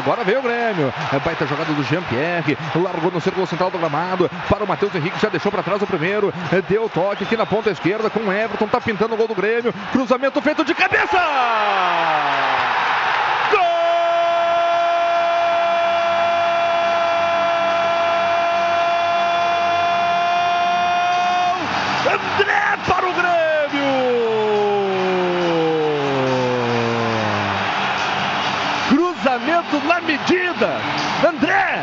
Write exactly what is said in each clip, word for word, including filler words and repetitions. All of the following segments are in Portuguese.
Agora veio o Grêmio, baita jogada do Jean-Pierre, largou no círculo central do gramado, para o Matheus Henrique, já deixou para trás o primeiro, deu toque aqui na ponta esquerda com o Everton, tá pintando o gol do Grêmio, cruzamento feito de cabeça! Gol! André para o Grêmio! Na medida, André,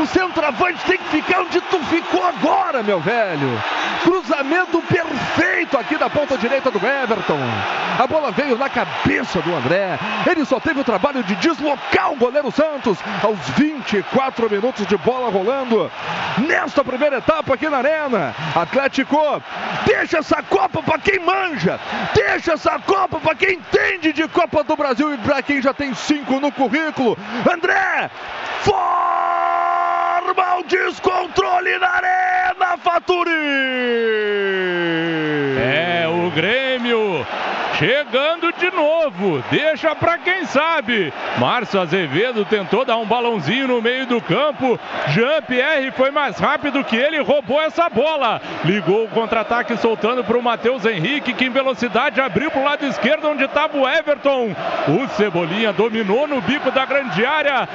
o centroavante tem que ficar onde tu ficou agora, meu velho. Cruzamento perfeito aqui da ponta direita do Everton. A bola veio na cabeça do André. Ele só teve o trabalho de deslocar o goleiro Santos aos vinte e quatro minutos de bola rolando. Nesta primeira etapa aqui na Arena, Atlético, deixa essa Copa para quem manja. Deixa essa Copa para quem entende de Copa do Brasil e para quem já tem cinco no currículo. André, forma o descontrole na Arena, Faturi! É, o Grêmio chegando de novo, deixa pra quem sabe. Márcio Azevedo tentou dar um balãozinho no meio do campo, Jean-Pierre foi mais rápido que ele, roubou essa bola, ligou o contra-ataque soltando pro Matheus Henrique, que em velocidade abriu pro lado esquerdo onde estava o Everton. O Cebolinha dominou no bico da grande área,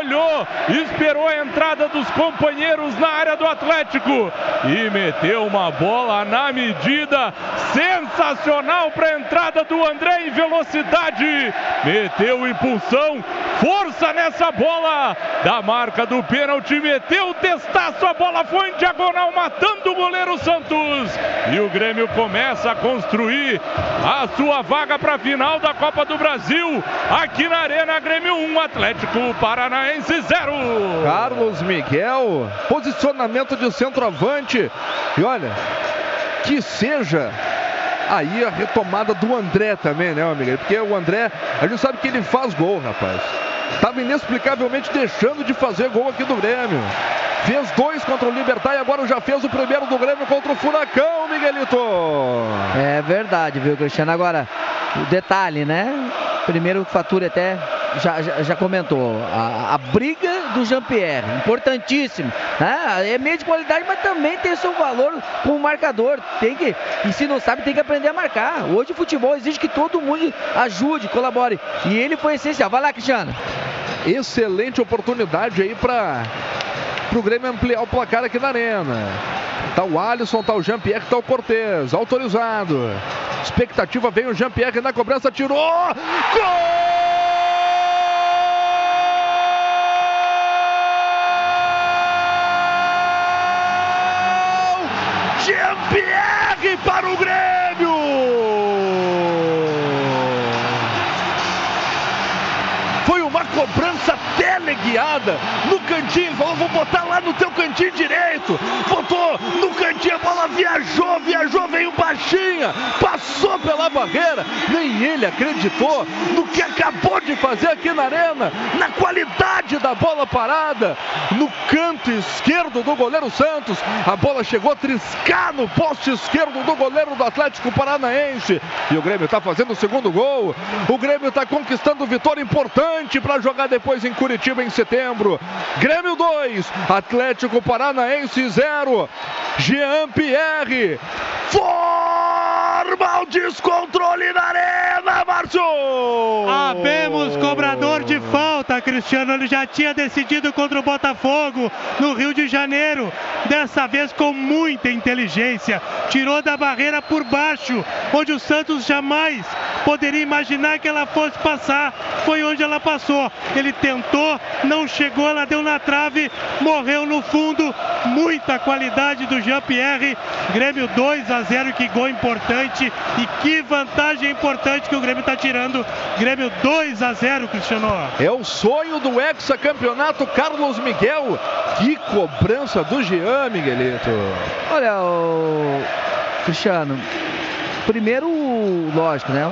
olhou, esperou a entrada dos companheiros na área do Atlético e meteu uma bola na medida, sensacional pra entrada do André em velocidade, meteu impulsão, força nessa bola, da marca do pênalti, meteu o testaço, a bola foi em diagonal, matando o goleiro Santos, e o Grêmio começa a construir a sua vaga para a final da Copa do Brasil, aqui na Arena. Grêmio um, Atlético Paranaense zero. Carlos Miguel, posicionamento de centroavante, e olha, que seja aí a retomada do André também, né, amiga? Porque o André, a gente sabe que ele faz gol, rapaz. Tava inexplicavelmente deixando de fazer gol aqui do Grêmio. Fez dois contra o Libertad e agora já fez o primeiro do Grêmio contra o Furacão, Miguelito. É verdade, viu, Cristiano? Agora, o detalhe, né? Primeiro, o Faturi até já, já, já comentou. A, a briga do Jean-Pierre, importantíssimo. Né? É meio de qualidade, mas também tem seu valor como marcador. Tem que, e se não sabe, tem que aprender a marcar. Hoje o futebol exige que todo mundo ajude, colabore. E ele foi essencial. Vai lá, Cristiano. Excelente oportunidade aí para o Grêmio ampliar o placar aqui na Arena. Tá o Alisson, tá o Jean-Pierre, tá o Cortes. Autorizado. Expectativa, vem o Jean-Pierre na cobrança, tirou! Gol! Jean-Pierre para o Grêmio! Foi uma cobrança teleguiada no cantinho, falou, vou botar lá no teu cantinho direito. Botou no cantinho, a bola viajou, viajou, veio baixinha, passou pela barreira. Nem ele acreditou no que acabou de fazer aqui na Arena, na qualidade da bola parada. No canto esquerdo do goleiro Santos, a bola chegou a triscar no poste esquerdo do goleiro do Atlético Paranaense. E o Grêmio está fazendo o segundo gol. O Grêmio está conquistando vitória importante para jogar depois em Curitiba em setembro. Grêmio dois, Atlético Paranaense zero. Jean-Pierre forma o descontrole na Arena, Márcio! Abemos cobrador de falta, Cristiano. Ele já tinha decidido contra o Botafogo no Rio de Janeiro. Dessa vez com muita inteligência. Tirou da barreira por baixo, onde o Santos jamais poderia imaginar que ela fosse passar. Foi onde ela passou. Ele tentou, não chegou, ela deu na trave, morreu no fundo. Muita qualidade do Jean-Pierre. Grêmio dois a zero, que gol importante e que vantagem importante que o Grêmio está tirando. Grêmio dois a zero, Cristiano. É o sonho do hexacampeonato, Carlos Miguel. Que cobrança do Jean, Miguelito. Olha, o Cristiano, primeiro, lógico, né?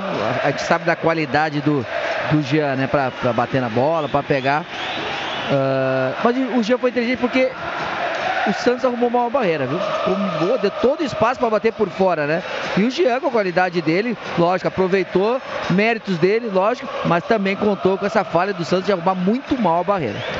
A gente sabe da qualidade do, do Jean, né? Pra, pra bater na bola, pra pegar. Uh, mas o Jean foi inteligente porque o Santos arrumou uma barreira, viu? Ficou, deu todo espaço para bater por fora, né? E o Jean, com a qualidade dele, lógico, aproveitou méritos dele, lógico, mas também contou com essa falha do Santos de arrumar muito mal a barreira.